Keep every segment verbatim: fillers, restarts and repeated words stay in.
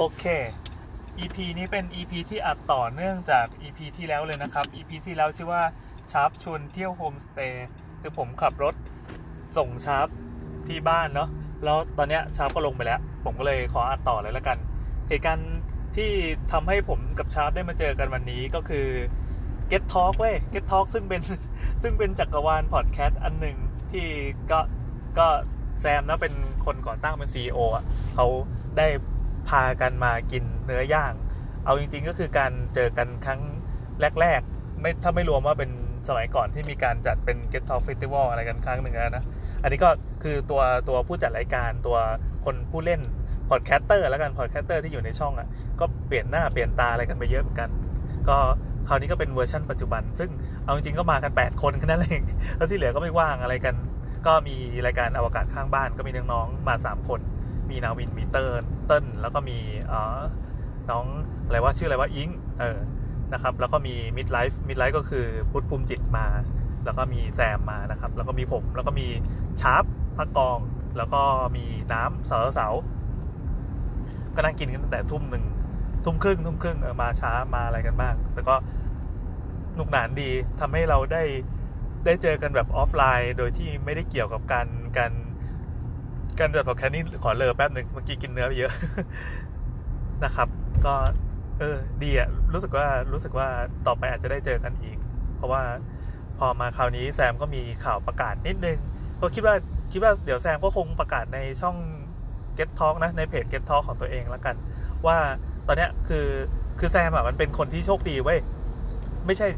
โอเค อี พี นี้เป็น อี พี ที่อัดต่อเนื่องจาก อี พี ที่แล้วเลยนะครับ อี พี ที่แล้วชื่อว่าชาร์ปชวนเที่ยวโฮมสเตย์คือผมขับรถส่งชาร์ปที่บ้านเนาะแล้วตอนเนี้ยชาร์ปก็ลงไปแล้วผมก็เลยขออัดต่อเลยละกันเหตุการณ์ที่ทำให้ผมกับชาร์ปได้มาเจอกันวันนี้ก็คือ Get Talk เว้ย Get Talk ซึ่งเป็นซึ่งเป็นจักรวาลพอดแคสต์อันหนึ่งที่ก็ก็แซมนะเป็นคนก่อตั้งเป็น ซี อี โอ อ่ะเขาได้พากันมากินเนื้อย่างเอาจริงๆก็คือการเจอกันครั้งแรกๆไม่ถ้าไม่รวมว่าเป็นสมัยก่อนที่มีการจัดเป็น Get Talk Festival อะไรกันครั้งหนึ่งแล้วนะอันนี้ก็คือตัวตัวผู้จัดรายการตัวคนผู้เล่นพอดแคสเตอร์แล้วกันพอดแคสเตอร์ที่อยู่ในช่องอ่ะก็เปลี่ยนหน้าเปลี่ยนตาอะไรกันไปเยอะเหมือนกันก็คราวนี้ก็เป็นเวอร์ชั่นปัจจุบันซึ่งเอาจริงๆก็มากันแปดคนแค่นั้นเองแล้วที่เหลือก็ไม่ว่างอะไรกันก็มีรายการอวกาศข้างบ้านก็มีน้องๆมาสามคนมีนาวินมีเติ้ลเติ้ลแล้วก็มีเอ่อน้องอะไรว่าชื่ออะไรว่าอิงเออนะครับแล้วก็มีมิดไลฟ์มิดไลฟ์ก็คือพุทธภูมิจิตมาแล้วก็มีแซมมานะครับแล้วก็มีผมแล้วก็มีชาร์ปพักกองแล้วก็มีน้ำสาวสาวก็นั่งกินกันตั้งแต่ทุ่มหนึ่งทุ่มครึ่งทุ่มครึ่งมาช้ามาอะไรกันบ้างแต่ก็สนุกสนานดีทำให้เราได้ได้เจอกันแบบออฟไลน์โดยที่ไม่ได้เกี่ยวกับการการการจัดพอดแคสต์นี่ขอเลิกแป๊บนึงเมื่อกี้กินเนื้อไปเยอะ นะครับก็เออดีอ่ะรู้สึกว่ารู้สึกว่าต่อไปอาจจะได้เจอกันอีกเพราะว่าพอมาคราวนี้แซมก็มีข่าวประกาศนิดนึงก็คิดว่าคิดว่าเดี๋ยวแซมก็คงประกาศในช่อง Get Talk นะในเพจ Get Talk ของตัวเองแล้วกันว่าตอนเนี้ยคือคือแซมอ่ะมันเป็นคนที่โชคดีเว้ยไม่ใช่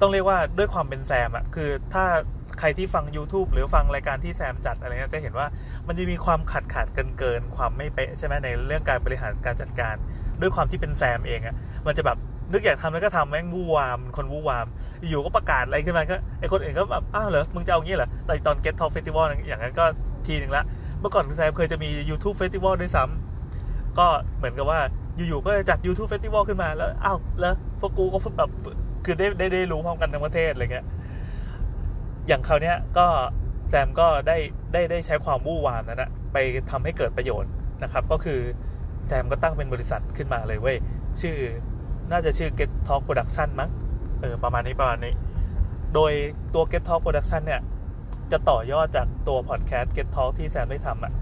ต้องเรียกว่าด้วยความเป็นแซมอ่ะคือถ้าใครที่ฟัง YouTube หรือฟังรายการที่แซมจัดอะไรเงี้ยจะเห็นว่ามันจะมีความขาดขาดเกินเกินความไม่เป๊ะใช่ไหมในเรื่องการบริหารการจัดการด้วยความที่เป็นแซมเองอ่ะมันจะแบบนึกอยากทำแล้วก็ทำแม่งวู่วามคนวู่วามอยู่ก็ประกาศอะไรขึ้นมาก็ไอคนอื่นก็แบบอ้าวเหรอมึงจะเอางี้เหรอแต่ตอน Get Talk Festival อย่างนั้นก็ทีนึงละเมื่อก่อนแซมเคยจะมี YouTube Festival ด้วยซ้ำก็เหมือนกับว่าอยู่ๆก็จัด YouTube Festival ขึ้นมาแล้วอ้าวแล้วพวกกูก็แบบคือได้ได้ได้รู้พร้อมกันทั้งประเทศอะไรเงี้ยอย่างคราวเนี้ยก็แซมก็ได้ได้ได้ใช้ความวู่วามนั้นนะไปทำให้เกิดประโยชน์นะครับก็คือแซมก็ตั้งเป็นบริษัทขึ้นมาเลยเว้ยชื่อน่าจะชื่อ Get Talk Production มั้งเออประมาณนี้ประมาณนี้โดยตัว Get Talk Production เนี่ยจะต่อยอดจากตัวพอดแคสต์ Get Talk ที่แซมได้ทำอ่ะ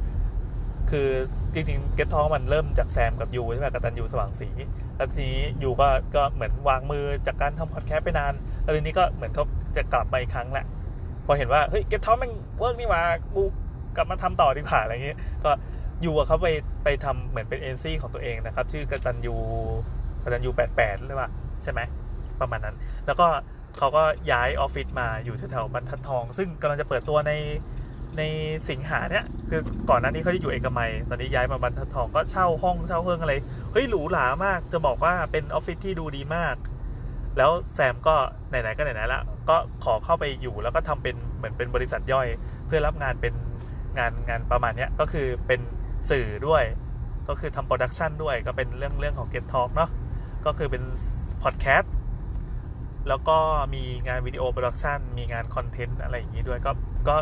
คือจริงๆ Get Talk มันเริ่มจากแซมกับยูใช่ไหมกับตันยูสว่างศรีแล้วทีนี้ยูก็ก็เหมือนวางมือจากการทำพอดแคสต์ไปนานแล้วทีนี้ก็เหมือนเขาจะกลับมาอีกครั้งแหละพอเห็นว่าเฮ้ย Get Talk มันเวิร์กนี่หว่ากูกลับมาทำต่อดีกว่าอะไรอย่างเงี้ยก็ยูอ่ะเขาไปไปทำเหมือนเป็นเอเจนซี่ของตัวเองนะครับชื่อกตันยูกตันยูแปดสิบแปดหรือเปล่าใช่ไหมประมาณนั้นแล้วก็เขาก็ย้ายออฟฟิศมาอยู่แถวๆบรรทัดทองซึ่งกำลังจะเปิดตัวในในสิงหาเนี่ยคือก่อนหน้านี้เขาจะอยู่เอกมัยตอนนี้ย้ายมาบรรทัดทองก็เช่าห้องเช่าเครื่องอะไรเฮ้ยหรูหรามากจะบอกว่าเป็นออฟฟิศที่ดูดีมากแล้วแซมก็ไหนๆก็ไหนๆละก็ขอเข้าไปอยู่แล้วก็ทำเป็นเหมือนเป็นบริษัทย่อยเพื่อรับงานเป็นงานงานประมาณนี้ก็คือเป็นสื่อด้วยก็คือทำโปรดักชันด้วยก็เป็นเรื่องเรื่องของ Get Talk เนาะก็คือเป็นพอดแคสต์แล้วก็มีงานวิดีโอโปรดักชันมีงานคอนเทนต์อะไรอย่างนี้ด้วยก็ก็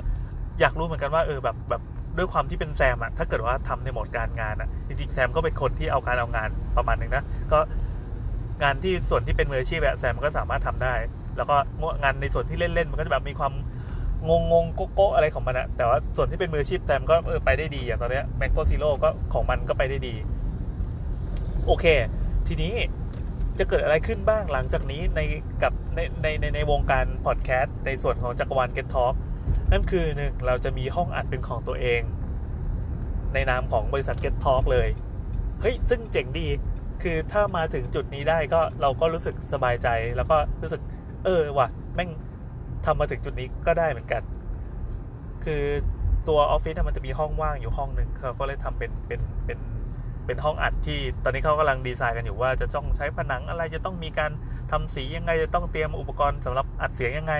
อยากรู้เหมือนกันว่าเออแบบแบบด้วยความที่เป็นแซมอะถ้าเกิดว่าทำในโหมดการงานอะจริงๆแซมก็เป็นคนที่เอาการเอางานประมาณนึงนะก็งานที่ส่วนที่เป็นมืออาชีพอะแซมก็สามารถทำได้แล้วก็งานในส่วนที่เล่นๆมันก็จะแบบมีความงงงโกโก้อะไรของมันอะแต่ว่าส่วนที่เป็นมืออาชีพแซมก็เออไปได้ดีอะตอนนี้แมคโครซีโร่ก็ของมันก็ไปได้ดีโอเคทีนี้จะเกิดอะไรขึ้นบ้างหลังจากนี้ในกับในในในในวงการพอดแคสต์ในส่วนของจักรวาล Get Talk นั่นคือหนึ่งเราจะมีห้องอัดเป็นของตัวเองในนามของบริษัท Get Talk เลยเฮ้ยซึ่งเจ๋งดีคือถ้ามาถึงจุดนี้ได้ก็เราก็รู้สึกสบายใจแล้วก็รู้สึกเออว่ะแม่งทำมาถึงจุดนี้ก็ได้เหมือนกันคือตัวออฟฟิศมันจะมีห้องว่างอยู่ห้องนึงเขาก็เลยทำเป็นเป็นเป็นเป็นห้องอัดที่ตอนนี้เขากำลังดีไซน์กันอยู่ว่าจะต้องใช้ผนังอะไรจะต้องมีการทำสียังไงจะต้องเตรียมอุปกรณ์สำหรับอัดเสียงยังไง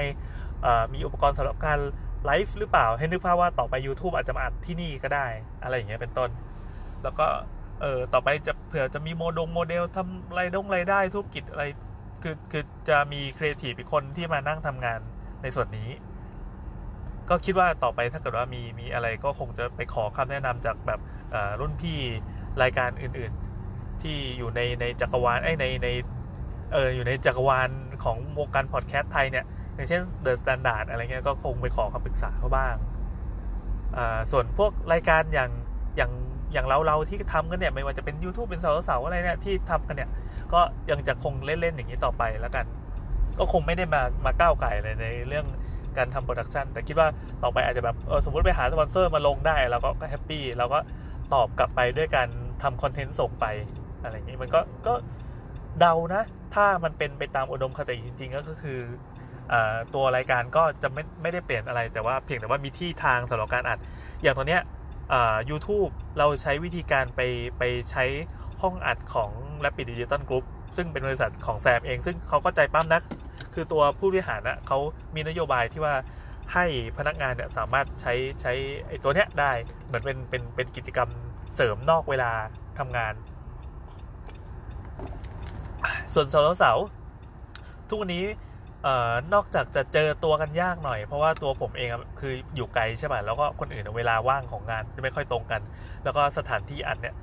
มีอุปกรณ์สำหรับการไลฟ์หรือเปล่าให้นึกภาพว่าต่อไป YouTube อาจจะมาอัดที่นี่ก็ได้อะไรอย่างเงี้ยเป็นต้นแล้วก็เออต่อไปจะเผื่อจะมีโมดงโมเดลทำไรดงไรได้ธุรกิจอะไรคือคือจะมีครีเอทีฟอีกคนที่มานั่งทำงานในส่วนนี้ก็คิดว่าต่อไปถ้าเกิดว่ามีมีอะไรก็คงจะไปขอคำแนะนำจากแบบรุ่นพี่รายการอื่น ที่อยู่ในในจักรวาลไอ้ในในเอออยู่ในจักรวาลของวงการพอดแคสต์ไทยเนี่ยอย่างเช่น The Standard อะไรเงี้ยก็คงไปขอคำปรึกษาเขาบ้างอ่าส่วนพวกรายการอย่างอย่างอย่างเราเราที่ทำกันเนี่ยไม่ว่าจะเป็น YouTube เป็นสาวๆอะไรเนี่ยที่ทำกันเนี่ยก็ยังจะคงเล่นๆอย่างนี้ต่อไปแล้วกันก็คงไม่ได้มามาก้าวไก่อะไรในเรื่องการทำโปรดักชันแต่คิดว่าต่อไปอาจจะแบบเออสมมติไปหาสปอนเซอร์มาลงได้เราก็ก็แฮปปี้เราก็ตอบกลับไปด้วยการทำคอนเทนต์ส่งไปอะไรอย่างนี้มันก็ก็เดานะถ้ามันเป็นไปตามอุดมคติจริงๆก็คืออ่าตัวรายการก็จะไม่ไม่ได้เปลี่ยนอะไรแต่ว่าเพียงแต่ว่ามีที่ทางสำหรับการอัดอย่างตอนเนี้ยอ่า YouTube เราใช้วิธีการไปไปใช้ห้องอัดของ Rapid Digital Group ซึ่งเป็นบริษัทของแซมเองซึ่งเขาก็ใจปั้มนักคือตัวผู้บริหารนะเขามีนโยบายที่ว่าให้พนักงานเนี่ยสามารถใช้ใช้ไอ้ตัวเนี้ยได้เหมือนเป็นเป็นเป็นกิจกรรมเสริมนอกเวลาทำงานส่วนสาวๆทุกวันนี้นอกจากจะเจอตัวกันยากหน่อยเพราะว่าตัวผมเองคืออยู่ไกลใช่ป่ะแล้วก็คนอื่นเวลาว่างของงานจะไม่ค่อยตรงกันแล้วก็สถานที่อัดเนี่ย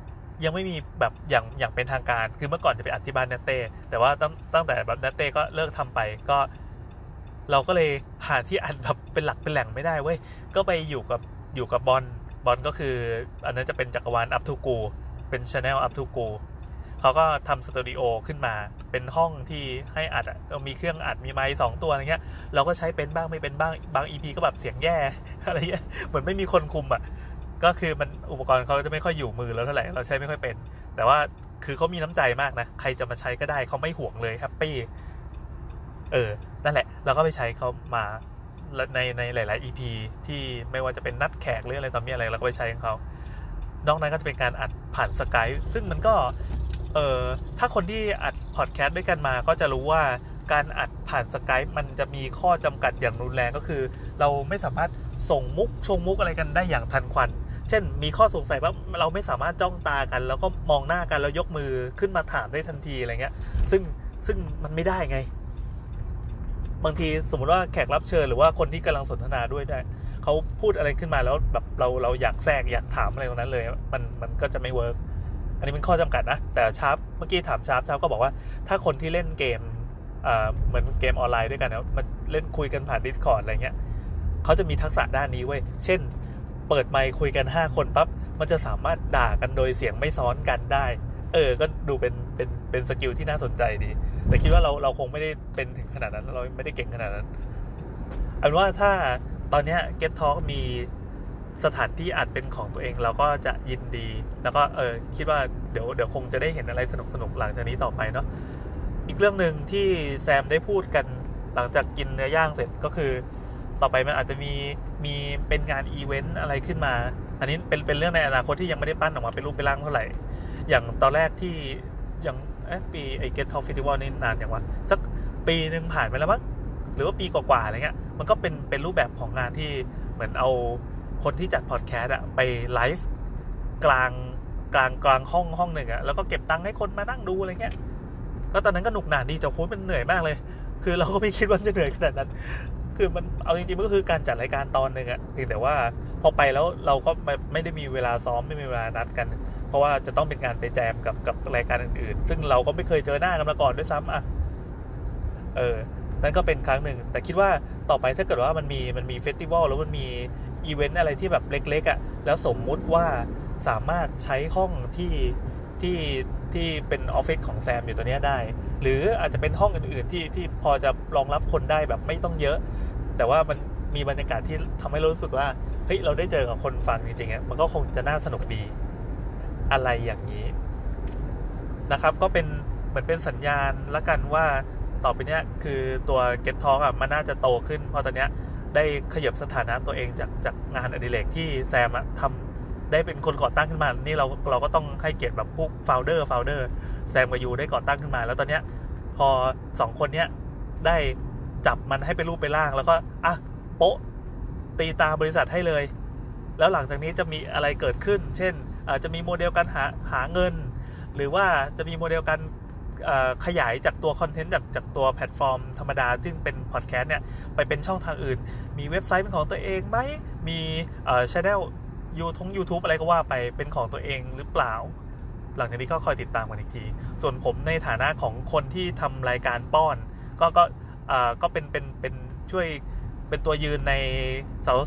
ยังไม่มีแบบอย่างอย่างเป็นทางการคือเมื่อก่อนจะไปอัดที่บ้านนาเต้แต่ว่าตั้งตั้งแต่แบบนาเต้ก็เลิกทำไปก็เราก็เลยหาที่อัดแบบเป็นหลักเป็นแหล่งไม่ได้เว้ยก็ไปอยู่กับอยู่กับบอลบอลก็คืออันนั้นจะเป็นจักรวาล Up to Go เป็น Channel Up to Goเขาก็ทำสตูดิโอขึ้นมาเป็นห้องที่ให้อัดมีเครื่องอัดมีไมค์สองตัวอะไรเงี้ยเราก็ใช้เป็นบ้างไม่เป็นบ้างบาง อี พี ก็แบบเสียงแย่อะไรเงี้ยเหมือนไม่มีคนคุมอ่ะก็คือมันอุปกรณ์เขาจะไม่ค่อยอยู่มือแล้วเท่าไหร่เราใช้ไม่ค่อยเป็นแต่ว่าคือเขามีน้ำใจมากนะใครจะมาใช้ก็ได้เขาไม่ห่วงเลยแฮปปี้เออนั่นแหละเราก็ไปใช้เขามาในในหลายๆ อี พี ที่ไม่ว่าจะเป็นนัดแขกหรืออะไรต่อมีอะไรเราก็ไปใช้ของเขานอกนั้นก็จะเป็นการอัดผ่าน Skype ซึ่งมันก็เออถ้าคนที่อัดพอดแคสต์ด้วยกันมาก็จะรู้ว่าการอัดผ่าน Skype มันจะมีข้อจำกัดอย่างรุนแรงก็คือเราไม่สามารถส่งมุกชงมุกอะไรกันได้อย่างทันควันเช่นมีข้อสงสัยว่าเราไม่สามารถจ้องตากันแล้วก็มองหน้ากันแล้วยกมือขึ้นมาถามได้ทันทีอะไรเงี้ยซึ่งซึ่งมันไม่ได้ไงบางทีสมมติว่าแขกรับเชิญหรือว่าคนที่กำลังสนทนาด้วยได้เขาพูดอะไรขึ้นมาแล้วแบบเราเราอยากแทรกอยากถามอะไรตรงนั้นเลยมันมันก็จะไม่เวิร์กอันนี้เป็นข้อจำกัดนะแต่ชาร์ปเมื่อกี้ถามชาร์ปชาร์ปก็บอกว่าถ้าคนที่เล่นเกมเหมือนเกมออนไลน์ด้วยกันนะมันเล่นคุยกันผ่าน Discord อะไรเงี้ยเขาจะมีทักษะด้านนี้เว้ยเช่นเปิดไมค์คุยกันห้าคนปั๊บมันจะสามารถด่ากันโดยเสียงไม่ซ้อนกันได้เออก็ดูเป็นเป็นเป็นสกิลที่น่าสนใจดีแต่คิดว่าเราเราคงไม่ได้เป็นถึงขนาดนั้นเราไม่ได้เก่งขนาดนั้นเอาเป็นว่าถ้าตอนเนี้ย Get Talk มีสถานที่อัดเป็นของตัวเองเราก็จะยินดีแล้วก็เออคิดว่าเดี๋ยวเดี๋ยวคงจะได้เห็นอะไรสนุกสนุกหลังจากนี้ต่อไปเนาะอีกเรื่องหนึ่งที่แซมได้พูดกันหลังจากกินเนื้อย่างเสร็จก็คือต่อไปมันอาจจะมีมีเป็นงานอีเวนต์อะไรขึ้นมาอันนี้เป็นเป็นเรื่องในอนาคตที่ยังไม่ได้ปั้นออกมาเป็นรูปเป็นร่างเท่าไหร่อย่างตอนแรกที่ยังเอ๊ะปีไอ้ Get Talk Festival นี่นานอย่างวะสักปีนึงผ่านไปแล้วมั้งหรือว่าปีกว่าๆอะไรเงี้ยมันก็เป็นเป็นรูปแบบของงานที่เหมือนเอาคนที่จัดพอดแคสต์อะไปไลฟ์กลางกลางกลางห้องห้องหนึ่งอะแล้วก็เก็บตังค์ให้คนมานั่งดูอะไรเงี้ยก็ตอนนั้นก็หนุกหนาดีแต่โค้ชมันเหนื่อยมากเลยคือเราก็ไม่คิดว่าจะเหนื่อยขนาดนั้นคือมันเอาจริงๆก็คือการจัดรายการตอนหนึ่งอะเพียงแต่ว่าพอไปแล้วเราก็ไม่ไม่ได้มีเวลาซ้อมไม่มีเวลานัดกันเพราะว่าจะต้องเป็นงานไปแจมกับกับรายการอื่นๆซึ่งเราก็ไม่เคยเจอหน้ากันมาก่อนด้วยซ้ำอะเออนั่นก็เป็นครั้งหนึ่งแต่คิดว่าต่อไปถ้าเกิดว่ามันมีมันมีเฟสติวัลแล้วมันมีอีเวนต์อะไรที่แบบเล็กๆอ่ะแล้วสมมุติว่าสามารถใช้ห้องที่ที่ที่เป็นออฟฟิศของแซมอยู่ตัวเนี้ยได้หรืออาจจะเป็นห้องอื่นๆที่ที่พอจะรองรับคนได้แบบไม่ต้องเยอะแต่ว่ามันมีบรรยากาศที่ทำให้รู้สึกว่าเฮ้ยเราได้เจอกับคนฟังจริงๆอ่ะมันก็คงจะน่าสนุกดีอะไรอย่างนี้นะครับก็เป็นเหมือนเป็นสัญญาณละกันว่าต่อไปเนี้ยคือตัว Get Talk อ่ะมันน่าจะโตขึ้นเพราะตอนเนี้ยได้ขยับสถานะตัวเองจากจากงานอดิเรกที่แซมอะทำได้เป็นคนก่อตั้งขึ้นมานี่เราเราก็ต้องให้เกียรติแบบพวก founder founder แซมกับยูได้ก่อตั้งขึ้นมาแล้วตอนเนี้ยพอสองคนเนี้ยได้จับมันให้เป็นรูปเป็นร่างแล้วก็อ่ะโป๊ะตีตาบริษัทให้เลยแล้วหลังจากนี้จะมีอะไรเกิดขึ้นเช่นอาจจะมีโมเดลการหาหาเงินหรือว่าจะมีโมเดลการขยายจากตัวคอนเทนต์จากจากตัวแพลตฟอร์มธรรมดาซึ่งเป็นพอดแคสต์เนี่ยไปเป็นช่องทางอื่นมีเว็บไซต์เป็นของตัวเองไหมมีเอ่อ channel ยูทูบ YouTube อะไรก็ว่าไปเป็นของตัวเองหรือเปล่า หลังจากนี้ก็คอยติดตามกันอีกทีส่วนผมในฐานะของคนที่ทำรายการป้อนก็ก็เอ่อก็เป็นเป็นเป็นช่วยเป็นตัวยืนใน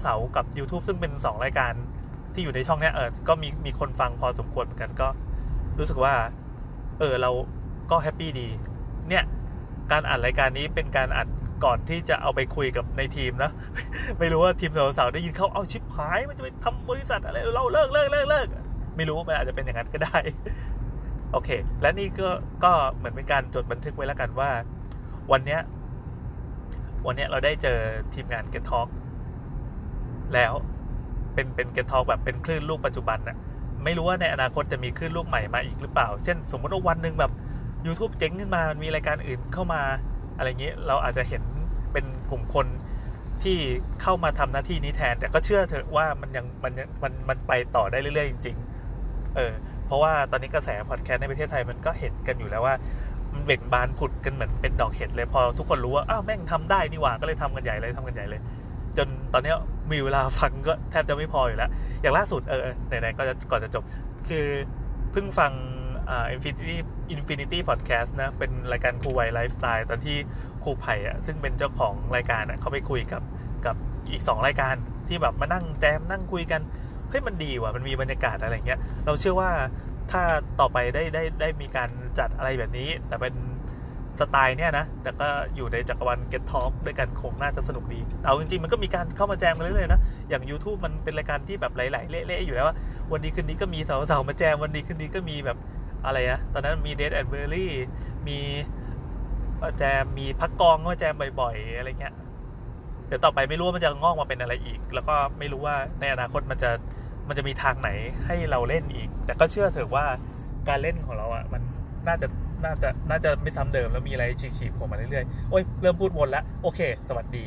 เสาๆกับ YouTube ซึ่งเป็นสองรายการที่อยู่ในช่องเนี้ยเออก็มีมีคนฟังพอสมควรเหมือนกันก็รู้สึกว่าเออเราก็แฮปปี้ดีเนี่ยการอัดรายการนี้เป็นการอัดก่อนที่จะเอาไปคุยกับในทีมนะไม่รู้ว่าทีมสาวๆได้ยินเขาเอาชิปหายมันจะไปทำบริษัทอะไรเราเลิกเลิกเลิกเลิกไม่รู้มันอาจจะเป็นอย่างนั้นก็ได้โอเคและนี่ก็ก็เหมือนเป็นการจดบันทึกไว้แล้วกันว่าวันเนี้ยวันเนี้ยเราได้เจอทีมงาน Get Talk แล้วเป็นเป็น Get Talk แบบเป็นคลื่นลูกปัจจุบันนะไม่รู้ว่าในอนาคตจะมีคลื่นลูกใหม่มาอีกหรือเปล่าเช่นสมมติว่าวันนึงแบบ YouTube เจ๊งขึ้นมามันมีรายการอื่นเข้ามาอะไรเงี้ยเราอาจจะเห็นเป็นกลุ่มคนที่เข้ามาทำหน้าที่นี้แทนแต่ก็เชื่อเถอะว่ามันยังมันมันมันไปต่อได้เรื่อยๆจริงๆเออเพราะว่าตอนนี้กระแสพอดแคสต์ในประเทศไทยมันก็เห็นกันอยู่แล้วว่ามันเบ่งบานผุดกันเหมือนเป็นดอกเห็ดเลยพอทุกคนรู้ว่าอ้าวแม่งทำได้นี่หว่าก็เลยทำกันใหญ่เลยทำกันใหญ่เลยจนตอนนี้มีเวลาฟังก็แทบจะไม่พออยู่แล้วอย่างล่าสุดเออไหนๆก็จะก่อนจะจบคือเพิ่งฟังอ่า Infinity Infinity Podcast นะเป็นรายการครูวัยไลฟ์สไตล์ตอนที่ครูไผ่อ่ะซึ่งเป็นเจ้าของรายการอ่ะเขาไปคุยกับกับอีกสองรายการที่แบบมานั่งแจมนั่งคุยกันเฮ้ยมันดีว่ะมันมีบรรยากาศอะไรเงี้ยเราเชื่อว่าถ้าต่อไปได้ได้ได้มีการจัดอะไรแบบนี้แต่เป็นสไตล์เนี้ยนะแต่ก็อยู่ในจักรวาล Get Talk ด้วยกันคงน่าจะสนุกดีเอาจริงๆมันก็มีการเข้ามาแจมกันเรื่อยๆนะอย่าง YouTube มันเป็นรายการที่แบบไหลๆเละๆอยู่แล้ววันนี้คืนนี้ก็มีสาวๆมาแจมวันนี้คืนนี้ก็มีแบบอะไรนะตอนนั้นมี Dead and Berry มีแจมมีพักกองก็แจมบ่อยๆอะไรเงี้ยเดี๋ยวต่อไปไม่รู้ว่ามันจะงอกมาเป็นอะไรอีกแล้วก็ไม่รู้ว่าในอนาคตมันจะมันจะมีทางไหนให้เราเล่นอีกแต่ก็เชื่อเถอะว่าการเล่นของเราอ่ะมันน่าจะน่าจะน่าจะไม่ซ้ำเดิมแล้วมีอะไรฉีกๆโผล่มาเรื่อยๆโอ้ยเริ่มพูดวนละโอเคสวัสดี